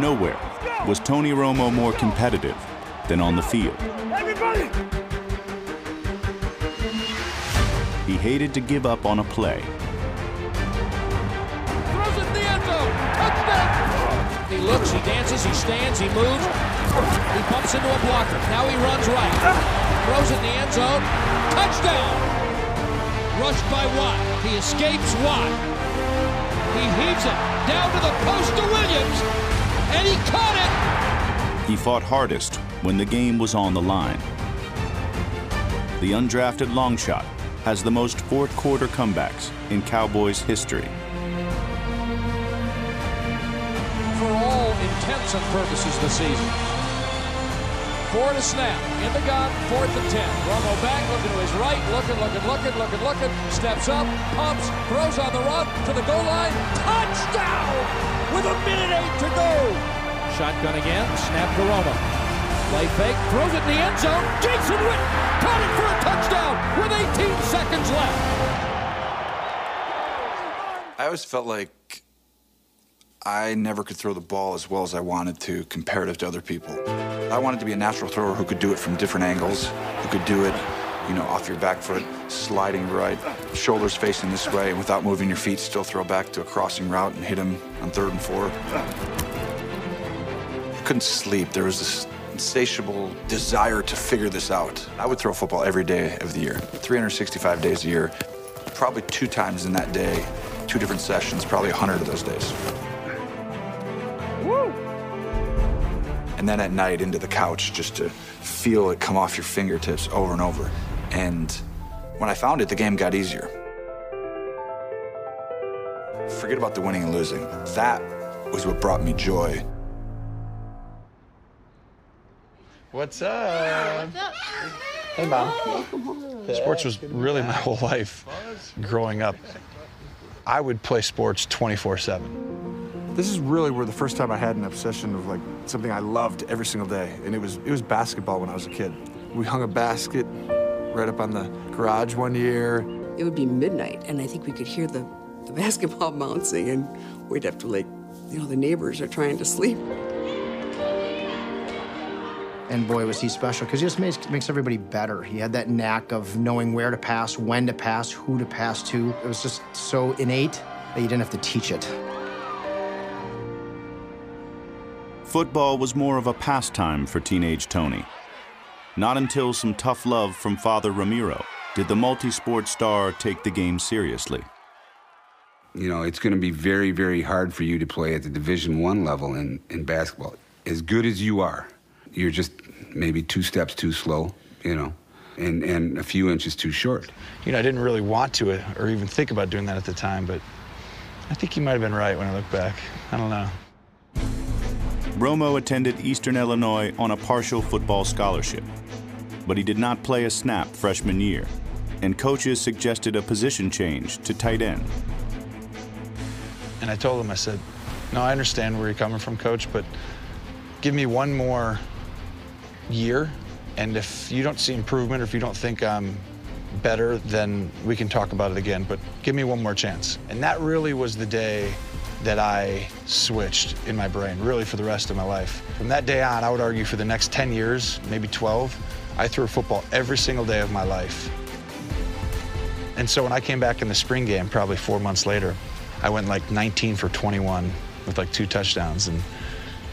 Nowhere was Tony Romo more competitive than on the field. Everybody! He hated to give up on a play. Throws it in the end zone. Touchdown! He looks, he dances, he stands, he moves. He bumps into a blocker. Now he runs right. Throws it in the end zone. Touchdown! Rushed by Watt. He escapes Watt. He heaves it down to the post to Williams. And he caught it! He fought hardest when the game was on the line. The undrafted long shot has the most fourth quarter comebacks in Cowboys history. For all intents and purposes this season. Four to snap, in the gun, 4th and 10. Romo back, looking to his right, looking, steps up, pumps, throws on the run, to the goal line, touchdown! With 1:08 to go! Shotgun again, snap to Romo. Play fake, throws it in the end zone, Jason Witten caught it for a touchdown with 18 seconds left. I always felt like I never could throw the ball as well as I wanted to, comparative to other people. I wanted to be a natural thrower who could do it from different angles, who could do it, you know, off your back foot, sliding right, shoulders facing this way, and without moving your feet, still throw back to a crossing route and hit him on 3rd and 4. I couldn't sleep. There was this insatiable desire to figure this out. I would throw football every day of the year, 365 days a year, probably 2 times in that day, 2 different sessions, probably 100 of those days. And then at night into the couch just to feel it come off your fingertips over and over. And when I found it, the game got easier. Forget about the winning and losing. That was what brought me joy. What's up? What's up? Hey, Mom. Sports was really my whole life growing up. I would play sports 24/7. This is really where the first time I had an obsession of like something I loved every single day, and it was basketball when I was a kid. We hung a basket right up on the garage one year. It would be midnight, and I think we could hear the basketball bouncing, and we'd have to, like, you know, the neighbors are trying to sleep. And boy, was he special, because he just makes everybody better. He had that knack of knowing where to pass, when to pass, who to pass to. It was just so innate that you didn't have to teach it. Football was more of a pastime for teenage Tony. Not until some tough love from Father Ramiro did the multi-sport star take the game seriously. You know, it's going to be very, very hard for you to play at the Division I level in basketball. As good as you are, you're just maybe 2 steps too slow, you know, and a few inches too short. You know, I didn't really want to or even think about doing that at the time, but I think you might have been right when I look back. I don't know. Romo attended Eastern Illinois on a partial football scholarship, but he did not play a snap freshman year, and coaches suggested a position change to tight end. And I told him, I said, no, I understand where you're coming from, Coach, but give me 1 more year, and if you don't see improvement or if you don't think I'm better, then we can talk about it again, but give me 1 more chance. And that really was the day that I switched in my brain, really for the rest of my life. From that day on, I would argue for the next 10 years, maybe 12, I threw football every single day of my life. And so when I came back in the spring game, probably 4 months later, I went like 19 for 21 with like 2 touchdowns. And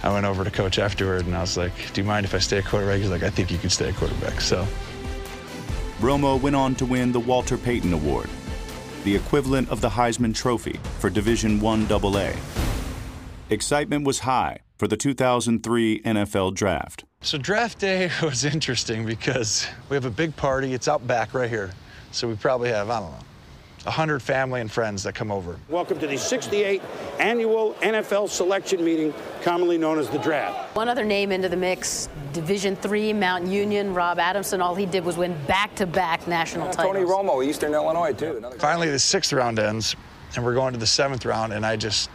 I went over to Coach afterward and I was like, do you mind if I stay a quarterback? He's like, I think you can stay a quarterback, so. Romo went on to win the Walter Payton Award, the equivalent of the Heisman Trophy for Division I AA. Excitement was high for the 2003 NFL Draft. So draft day was interesting because we have a big party. It's out back right here. So we probably have, I don't know, 100 family and friends that come over. Welcome to the 68th annual NFL selection meeting, commonly known as the draft. One other name into the mix, Division III, Mountain Union, Rob Adamson. All he did was win back-to-back national titles. Tony Romo, Eastern Illinois, too. Finally, the 6th round ends, and we're going to the 7th round, and I just,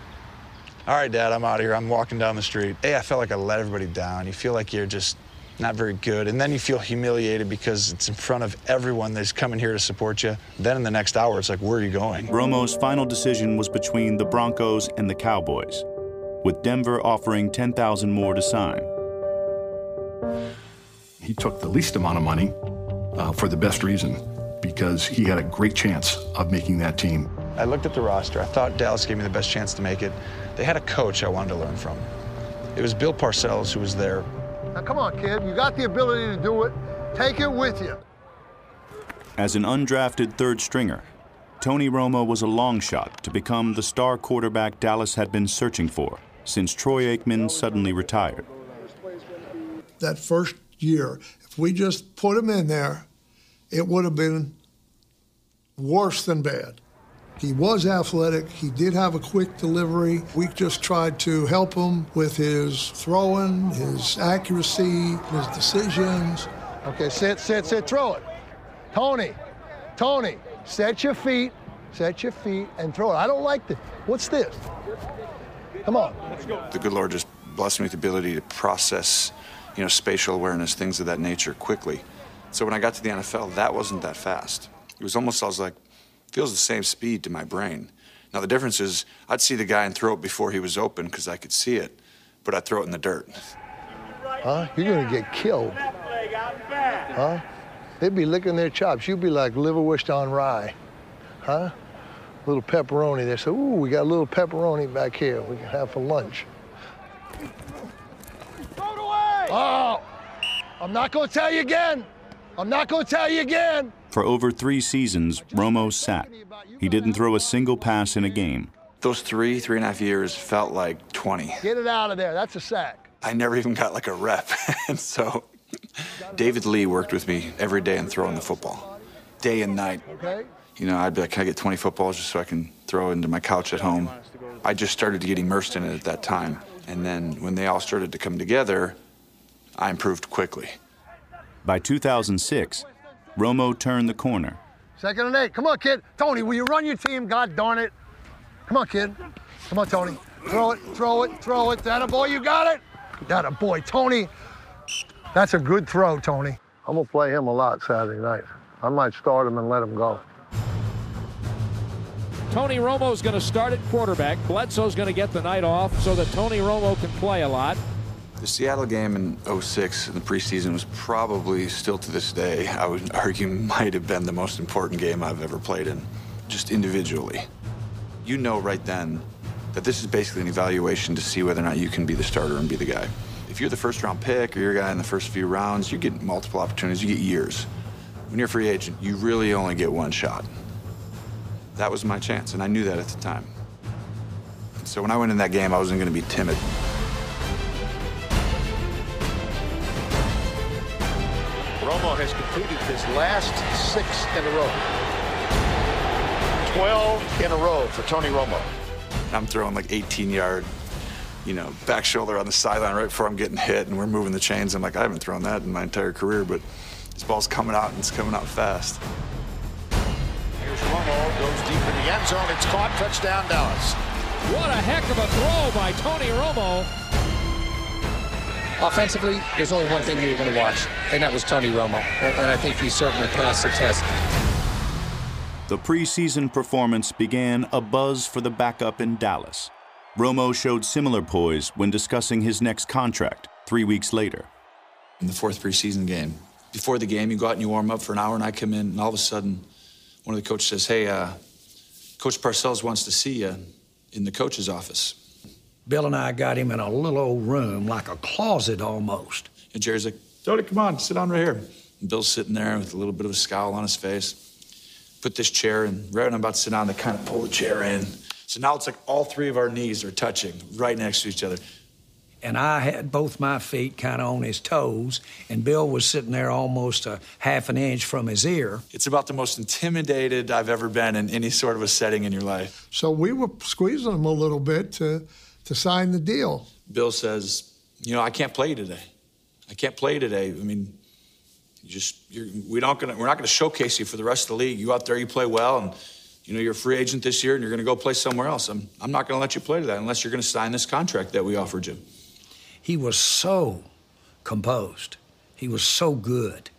all right, Dad, I'm out of here. I'm walking down the street. Hey, I felt like I let everybody down. You feel like you're just not very good, and then you feel humiliated because it's in front of everyone that's coming here to support you. Then in the next hour, it's like, where are you going? Romo's final decision was between the Broncos and the Cowboys. with Denver offering $10,000 more to sign. He took the least amount of money for the best reason, because he had a great chance of making that team. I looked at the roster. I thought Dallas gave me the best chance to make it. They had a coach I wanted to learn from. It was Bill Parcells who was there. Now come on, kid, you got the ability to do it. Take it with you. As an undrafted third stringer, Tony Romo was a long shot to become the star quarterback Dallas had been searching for since Troy Aikman suddenly retired. That first year, if we just put him in there, it would have been worse than bad. He was athletic. He did have a quick delivery. We just tried to help him with his throwing, his accuracy, his decisions. Okay, sit, throw it. Tony, set your feet and throw it. I don't like this. What's this? Come on. Let's go. The good Lord just blessed me with the ability to process, spatial awareness, things of that nature quickly. So when I got to the NFL, that wasn't that fast. It was almost, I was like, feels the same speed to my brain. Now, the difference is I'd see the guy and throw it before he was open because I could see it, but I'd throw it in the dirt. Huh? You're going to get killed. Huh? They'd be licking their chops. You'd be like liverwurst on rye. Huh? A little pepperoni. They said, ooh, we got a little pepperoni back here we can have for lunch. Throw it away! Oh! I'm not going to tell you again. For over 3 seasons, Romo sat. He didn't throw a single pass in a game. Those three and a half years felt like 20. Get it out of there. That's a sack. I never even got like a rep. And so David Lee worked with me every day in throwing the football, day and night. I'd be like, can I get 20 footballs just so I can throw into my couch at home? I just started to get immersed in it at that time. And then when they all started to come together, I improved quickly. By 2006, Romo turned the corner. 2nd and 8. Come on, kid. Tony, will you run your team? God darn it. Come on, kid. Come on, Tony. Throw it. That boy, you got it? That a boy, Tony. That's a good throw, Tony. I'm going to play him a lot Saturday night. I might start him and let him go. Tony Romo's going to start at quarterback. Bledsoe's going to get the night off so that Tony Romo can play a lot. The Seattle game in 06 in the preseason was probably, still to this day, I would argue might have been the most important game I've ever played in, just individually. You know right then that this is basically an evaluation to see whether or not you can be the starter and be the guy. If you're the first-round pick or you're a guy in the first few rounds, you get multiple opportunities, you get years. When you're a free agent, you really only get one shot. That was my chance, and I knew that at the time. So when I went in that game, I wasn't going to be timid. Romo has completed his last 6 in a row. 12 in a row for Tony Romo. I'm throwing like 18-yard, back shoulder on the sideline right before I'm getting hit, and we're moving the chains. I'm like, I haven't thrown that in my entire career, but this ball's coming out, and it's coming out fast. Here's Romo, goes deep in the end zone. It's caught, touchdown Dallas. What a heck of a throw by Tony Romo. Offensively, there's only one thing you're going to watch, and that was Tony Romo, and I think he certainly passed the test. The preseason performance began a buzz for the backup in Dallas. Romo showed similar poise when discussing his next contract 3 weeks later. In the 4th preseason game, before the game, you go out and you warm up for an hour, and I come in, and all of a sudden, one of the coaches says, hey, Coach Parcells wants to see you in the coach's office. Bill and I got him in a little old room, like a closet almost. And Jerry's like, Tony, come on, sit down right here. And Bill's sitting there with a little bit of a scowl on his face. Put this chair in. Right when I'm about to sit down, they kind of pull the chair in. So now it's like all three of our knees are touching right next to each other. And I had both my feet kind of on his toes, and Bill was sitting there almost a half an inch from his ear. It's about the most intimidated I've ever been in any sort of a setting in your life. So we were squeezing him a little bit to sign the deal. Bill says, I can't play today. I mean, we're not going to showcase you for the rest of the league. You out there, you play well, and you're a free agent this year, and you're going to go play somewhere else. I'm not going to let you play today unless you're going to sign this contract that we offered you. He was so composed. He was so good.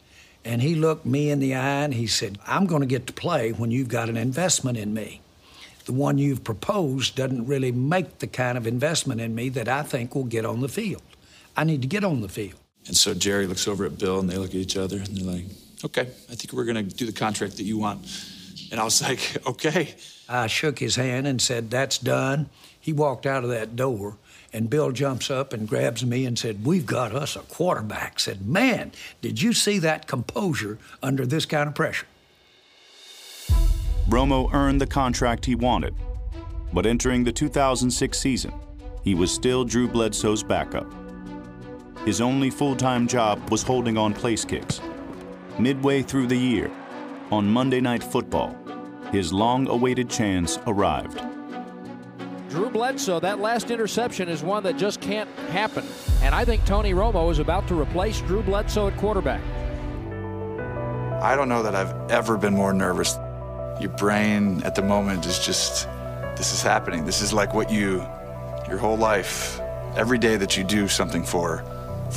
And he looked me in the eye, and he said, I'm going to get to play when you've got an investment in me. the one you've proposed doesn't really make the kind of investment in me that I think will get on the field. I need to get on the field. And so Jerry looks over at Bill, and they look at each other, and they're like, okay, I think we're going to do the contract that you want. And I was like, okay. I shook his hand and said, that's done. He walked out of that door, and Bill jumps up and grabs me and said, we've got us a quarterback. Said, man, did you see that composure under this kind of pressure? Romo earned the contract he wanted, but entering the 2006 season, he was still Drew Bledsoe's backup. His only full-time job was holding on place kicks. Midway through the year, on Monday Night Football, his long-awaited chance arrived. Drew Bledsoe, that last interception is one that just can't happen. And I think Tony Romo is about to replace Drew Bledsoe at quarterback. I don't know that I've ever been more nervous. Your brain at the moment is just, this is happening. This is like what your whole life, every day that you do something for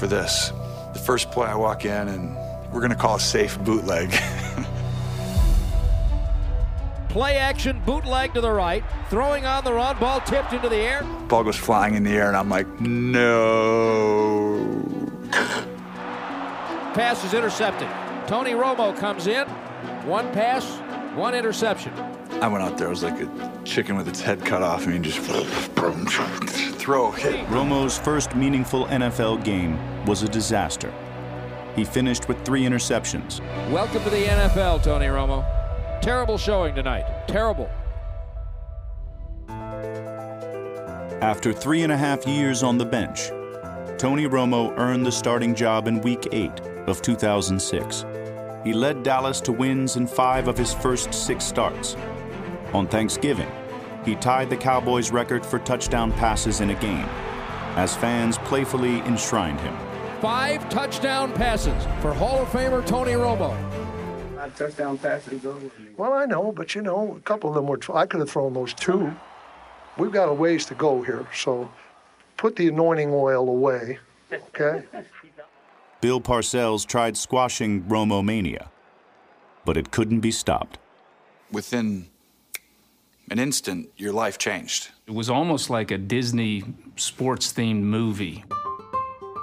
this. The first play I walk in, and we're going to call a safe bootleg. Play action, bootleg to the right, throwing on the run, ball tipped into the air. Ball goes flying in the air, and I'm like, no. Pass is intercepted. Tony Romo comes in, one pass, one interception. I went out there, I was like a chicken with its head cut off. I mean, just throw, hit. Romo's first meaningful NFL game was a disaster. He finished with 3 interceptions. Welcome to the NFL, Tony Romo. Terrible showing tonight. Terrible. After 3.5 years on the bench, Tony Romo earned the starting job in Week 8 of 2006. He led Dallas to wins in 5 of his first 6 starts. On Thanksgiving, he tied the Cowboys' record for touchdown passes in a game, as fans playfully enshrined him. 5 touchdown passes for Hall of Famer Tony Romo. Touchdown passes over me. Well, I know, but you know, a couple of them were, I could have thrown those 2. We've got a ways to go here, so put the anointing oil away, okay? Bill Parcells tried squashing Romo mania, but it couldn't be stopped. Within an instant, your life changed. It was almost like a Disney sports-themed movie.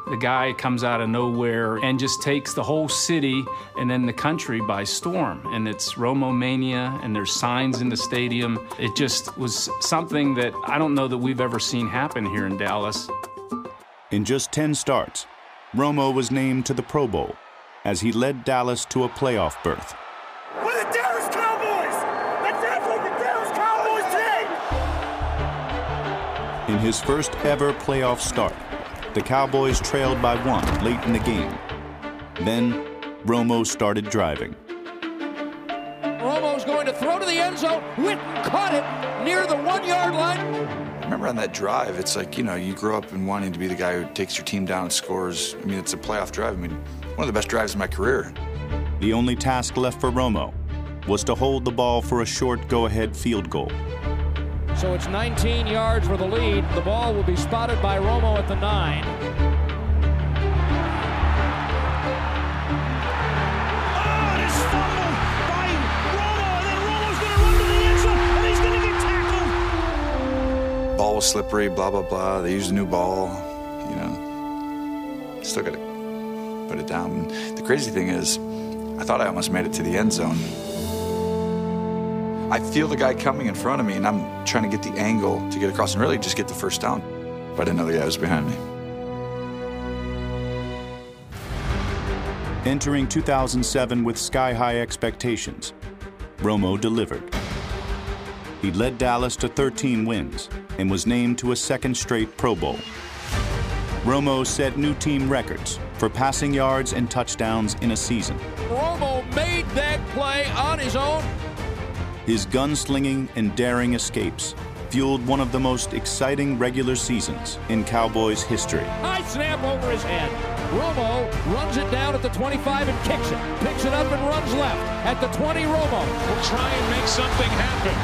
The guy comes out of nowhere and just takes the whole city and then the country by storm. And it's Romo mania, and there's signs in the stadium. It just was something that I don't know that we've ever seen happen here in Dallas. In just 10 starts, Romo was named to the Pro Bowl as he led Dallas to a playoff berth. We're the Dallas Cowboys! Let's act like the Dallas Cowboys today! In his first ever playoff start, the Cowboys trailed by 1 late in the game. Then, Romo started driving. Romo's going to throw to the end zone. Witten caught it near the 1-yard line. Remember on that drive, it's like, you know, you grow up and wanting to be the guy who takes your team down and scores. I mean, it's a playoff drive. I mean, one of the best drives in my career. The only task left for Romo was to hold the ball for a short go-ahead field goal. So it's 19 yards for the lead. The ball will be spotted by Romo at the 9. Oh, it is fumbled by Romo, and then Romo's going to run to the end zone, and he's going to get tackled. Ball was slippery, blah, blah, blah. They used a new ball, you know. Still got to put it down. The crazy thing is, I thought I almost made it to the end zone. I feel the guy coming in front of me, and I'm trying to get the angle to get across and really just get the first down. But I didn't know the guy was behind me. Entering 2007 with sky-high expectations, Romo delivered. He led Dallas to 13 wins and was named to a 2nd straight Pro Bowl. Romo set new team records for passing yards and touchdowns in a season. Romo made that play on his own. His gunslinging and daring escapes fueled one of the most exciting regular seasons in Cowboys history. High snap over his head. Romo runs it down at the 25 and kicks it. Picks it up and runs left. At the 20, Romo will try and make something happen.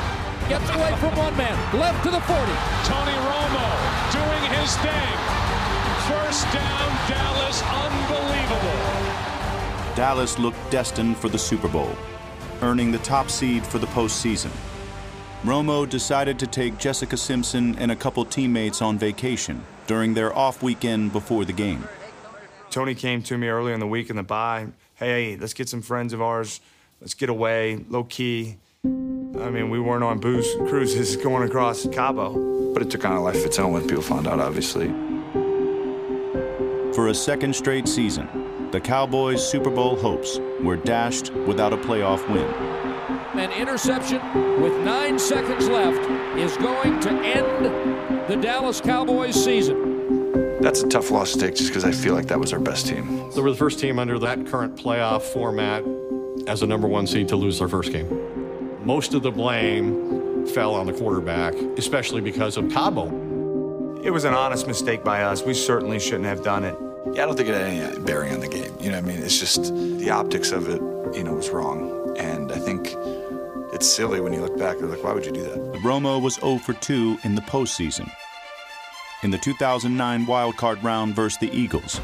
Gets away from one man. Left to the 40. Tony Romo doing his thing. First down, Dallas. Unbelievable. Dallas looked destined for the Super Bowl, earning the top seed for the postseason. Romo decided to take Jessica Simpson and a couple teammates on vacation during their off weekend before the game. Tony came to me earlier in the week in the bye. Hey, let's get some friends of ours. Let's get away, low key. I mean, we weren't on booze cruises going across Cabo. But it took on a life of its own when people found out, obviously. For a second straight season, the Cowboys' Super Bowl hopes were dashed without a playoff win. An interception with 9 seconds left is going to end the Dallas Cowboys season. That's a tough loss to take just because I feel like that was our best team. So we're the first team under that current playoff format as a #1 seed to lose their first game. Most of the blame fell on the quarterback, especially because of Cabo. It was an honest mistake by us. We certainly shouldn't have done it. Yeah, I don't think it had any bearing on the game. You know what I mean? It's just the optics of it, you know, was wrong. And I think it's silly when you look back and like, why would you do that? Romo was 0-for-2 in the postseason. In the 2009 wildcard round versus the Eagles,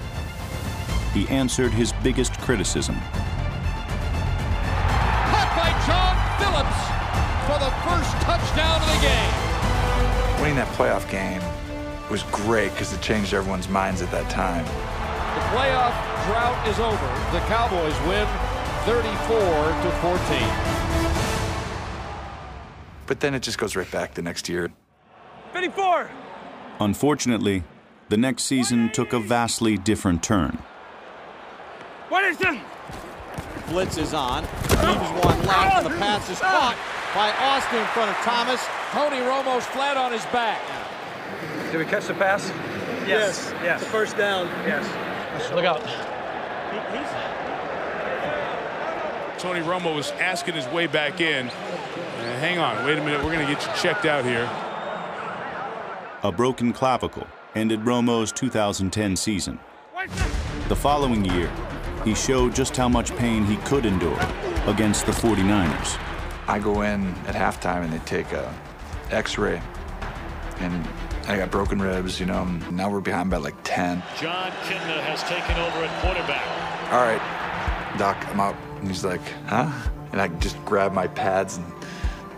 he answered his biggest criticism. Caught by John Phillips for the first touchdown of the game. Winning that playoff game was great because it changed everyone's minds at that time. The playoff drought is over. The Cowboys win 34-14. But then it just goes right back the next year. 54! Unfortunately, the next season took a vastly different turn. What is this? Blitz is on. There's one left. The pass is caught by Austin in front of Thomas. Tony Romo's flat on his back. Did we catch the pass? Yes. Yes. The first down. Yes. Look out. Tony Romo was asking his way back in. Hang on, wait a minute, we're going to get you checked out here. A broken clavicle ended Romo's 2010 season. The following year, he showed just how much pain he could endure against the 49ers. I go in at halftime and they take a X-ray, and I got broken ribs, you know, and now we're behind by like 10. John Kinla has taken over at quarterback. All right, Doc, I'm out. And he's like, huh? And I just grab my pads and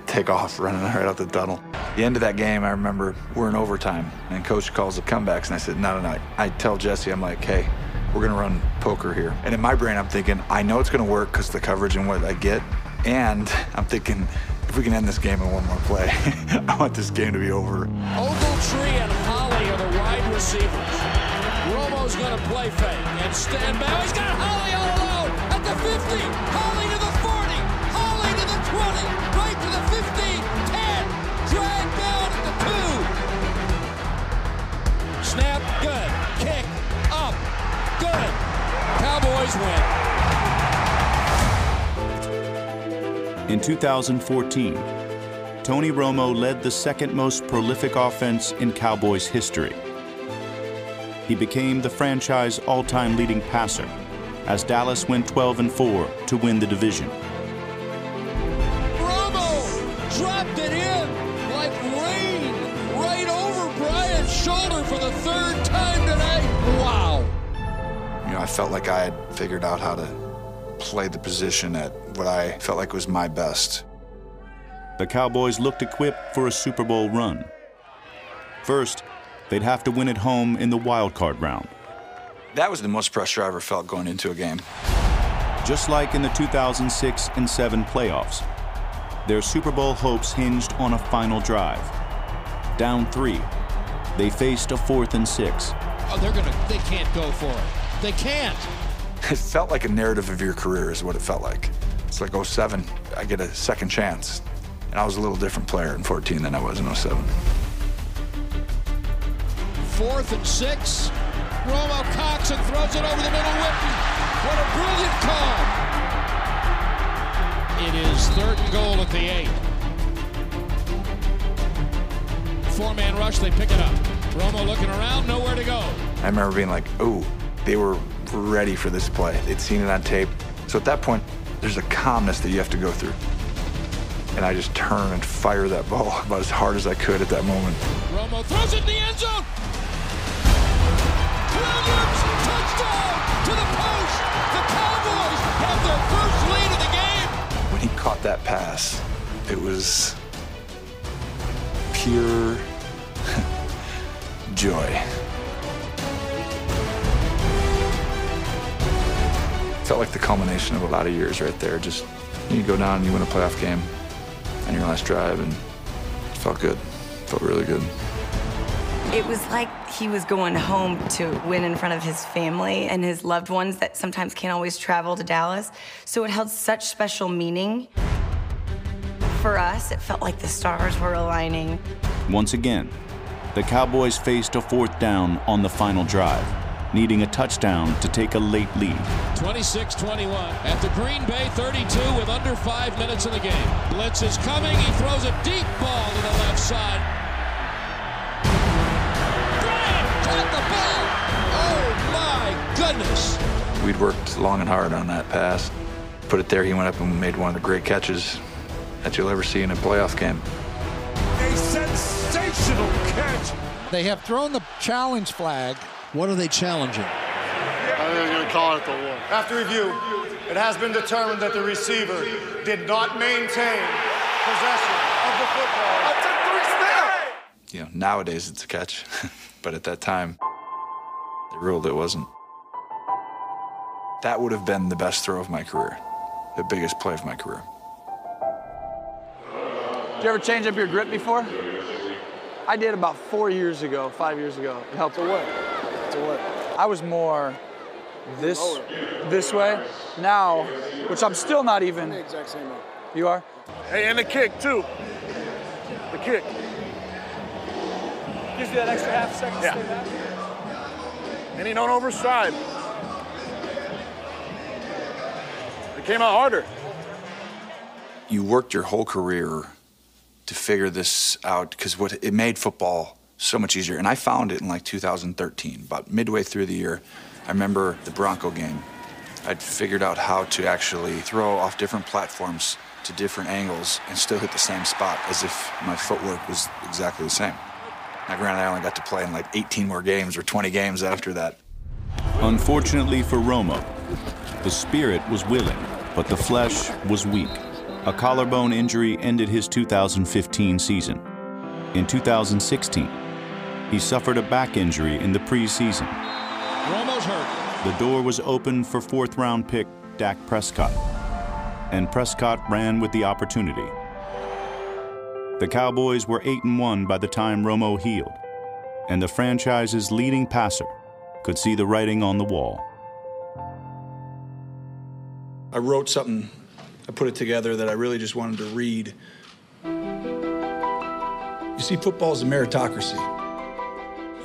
take off, running right out the tunnel. The end of that game, I remember we're in overtime, and Coach calls the comebacks, and I said, no. I tell Jesse, I'm like, hey, we're gonna run poker here. And in my brain, I'm thinking, I know it's gonna work because the coverage and what I get, and I'm thinking, if we can end this game in one more play, I want this game to be over. Ogletree and Holly are the wide receivers. Romo's gonna play fake and stand back. He's got Holly all alone at the 50. Holly to the 40. Holly to the 20. To the 15, 10, drag down at the 2. Snap, good. Kick, up, good. Cowboys win. In 2014, Tony Romo led the second most prolific offense in Cowboys history. He became the franchise all-time leading passer as Dallas went 12-4 to win the division. Dropped it in like rain, right over Bryant's shoulder for the third time tonight. Wow. You know, I felt like I had figured out how to play the position at what I felt like was my best. The Cowboys looked equipped for a Super Bowl run. First, they'd have to win at home in the wild card round. That was the most pressure I ever felt going into a game. Just like in the 2006 and 7 playoffs, their Super Bowl hopes hinged on a final drive. Down 3, they faced a 4th and 6. Oh, they can't go for it. They can't. It felt like a narrative of your career is what it felt like. It's like 07, I get a second chance. And I was a little different player in 14 than I was in 07. 4th and 6, Romo cocks and throws it over the middle. Whitten, what a brilliant call. It is 3rd and goal at the 8. 4-man rush, they pick it up. Romo looking around, nowhere to go. I remember being like, oh, they were ready for this play. They'd seen it on tape. So at that point, there's a calmness that you have to go through. And I just turn and fire that ball about as hard as I could at that moment. Romo throws it in the end zone. Williams, touchdown to the post. The Cowboys have their first lead of the game. He caught that pass. It was pure joy. Felt like the culmination of a lot of years right there. Just, you go down and you win a playoff game on your last drive, and it felt good. Felt really good. It was like he was going home to win in front of his family and his loved ones that sometimes can't always travel to Dallas. So it held such special meaning. For us, it felt like the stars were aligning. Once again, the Cowboys faced a fourth down on the final drive, needing a touchdown to take a late lead. 26-21 at the Green Bay 32 with under 5 minutes in the game. Blitz is coming. He throws a deep ball to the left side. Bryant caught the ball. Oh, my goodness. We'd worked long and hard on that pass. Put it there. He went up and made one of the great catches that you'll ever see in a playoff game. A sensational catch. They have thrown the challenge flag. What are they challenging? I think they're going to call it the one. After review, it has been determined that the receiver did not maintain possession of the football. That's a three-snap! You know, nowadays it's a catch, but at that time, they ruled it wasn't. That would have been the best throw of my career, the biggest play of my career. Did you ever change up your grip before? I did about 4 years ago, 5 years ago. It helped a lot. I was more this way now, which I'm still not even. The exact same way. You are? Hey, and the kick, too. The kick. Gives you that extra half second to stay back. And he don't overstride. It came out harder. You worked your whole career to figure this out, because it made football so much easier. And I found it in like 2013, about midway through the year. I remember the Bronco game. I'd figured out how to actually throw off different platforms to different angles and still hit the same spot as if my footwork was exactly the same. Now, granted, I only got to play in like 18 more games or 20 games after that. Unfortunately for Romo, the spirit was willing, but the flesh was weak. A collarbone injury ended his 2015 season. In 2016, he suffered a back injury in the preseason. Romo's hurt. The door was open for fourth-round pick Dak Prescott, and Prescott ran with the opportunity. The Cowboys were 8-1 by the time Romo healed, and the franchise's leading passer could see the writing on the wall. I wrote something, I put it together that I really just wanted to read. You see, football is a meritocracy.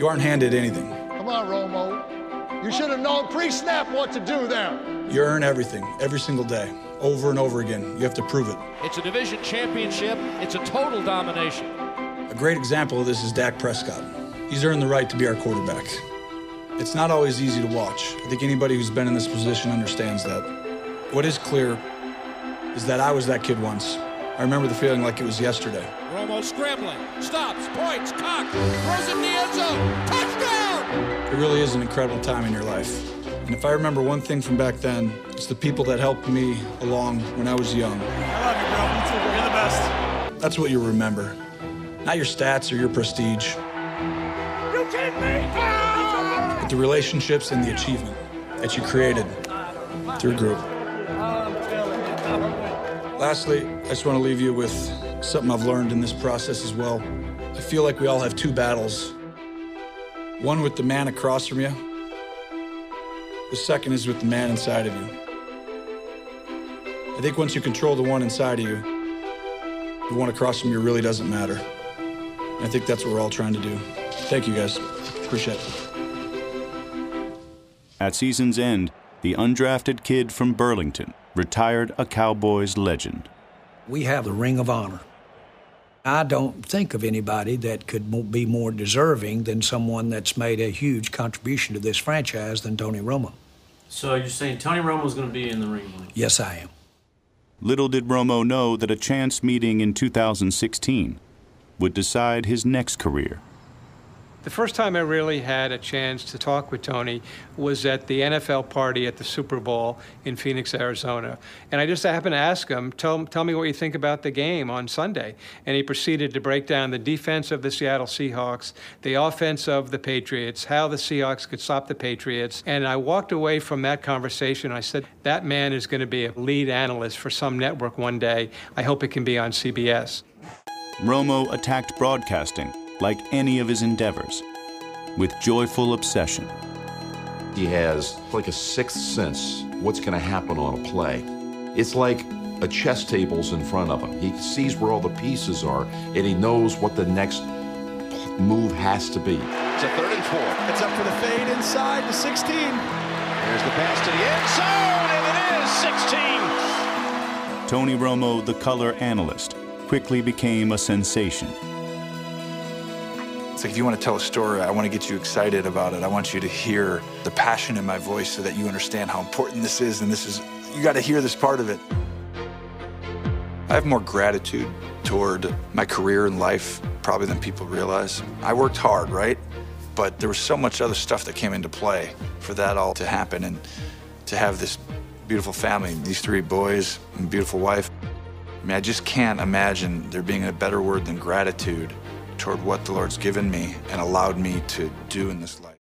You aren't handed anything. Come on, Romo. You should have known pre-snap what to do there. You earn everything, every single day, over and over again. You have to prove it. It's a division championship. It's a total domination. A great example of this is Dak Prescott. He's earned the right to be our quarterback. It's not always easy to watch. I think anybody who's been in this position understands that. What is clear is that I was that kid once. I remember the feeling like it was yesterday. Romo scrambling, stops, points, cocks, throws in the end zone, touchdown! It really is an incredible time in your life. And if I remember one thing from back then, it's the people that helped me along when I was young. I love you, bro. You too, bro. You're the best. That's what you remember, not your stats or your prestige. You kick me down! But the relationships and the achievement that you created through your group. Lastly, I just want to leave you with something I've learned in this process as well. I feel like we all have two battles. One with the man across from you. The second is with the man inside of you. I think once you control the one inside of you, the one across from you really doesn't matter. And I think that's what we're all trying to do. Thank you, guys. Appreciate it. At season's end, the undrafted kid from Burlington retired a Cowboys legend. We have the Ring of Honor. I don't think of anybody that could be more deserving than someone that's made a huge contribution to this franchise than Tony Romo. So you're saying Tony Romo's going to be in the Ring of Honor? Yes, I am. Little did Romo know that a chance meeting in 2016 would decide his next career. The first time I really had a chance to talk with Tony was at the NFL party at the Super Bowl in Phoenix, Arizona. And I just happened to ask him, tell me what you think about the game on Sunday. And he proceeded to break down the defense of the Seattle Seahawks, the offense of the Patriots, how the Seahawks could stop the Patriots. And I walked away from that conversation. I said, that man is going to be a lead analyst for some network one day. I hope it can be on CBS. Romo attacked broadcasting like any of his endeavors, with joyful obsession. He has like a sixth sense what's going to happen on a play. It's like a chess table's in front of him. He sees where all the pieces are, and he knows what the next move has to be. It's a 3rd and 4. It's up for the fade inside to 16. Here's the pass to the end zone, and it is 16. Tony Romo, the color analyst, quickly became a sensation. It's like, if you want to tell a story, I want to get you excited about it. I want you to hear the passion in my voice so that you understand how important this is, and this is, you got to hear this part of it. I have more gratitude toward my career and life probably than people realize. I worked hard, right? But there was so much other stuff that came into play for that all to happen, and to have this beautiful family, these 3 boys and beautiful wife. I mean, I just can't imagine there being a better word than gratitude toward what the Lord's given me and allowed me to do in this life.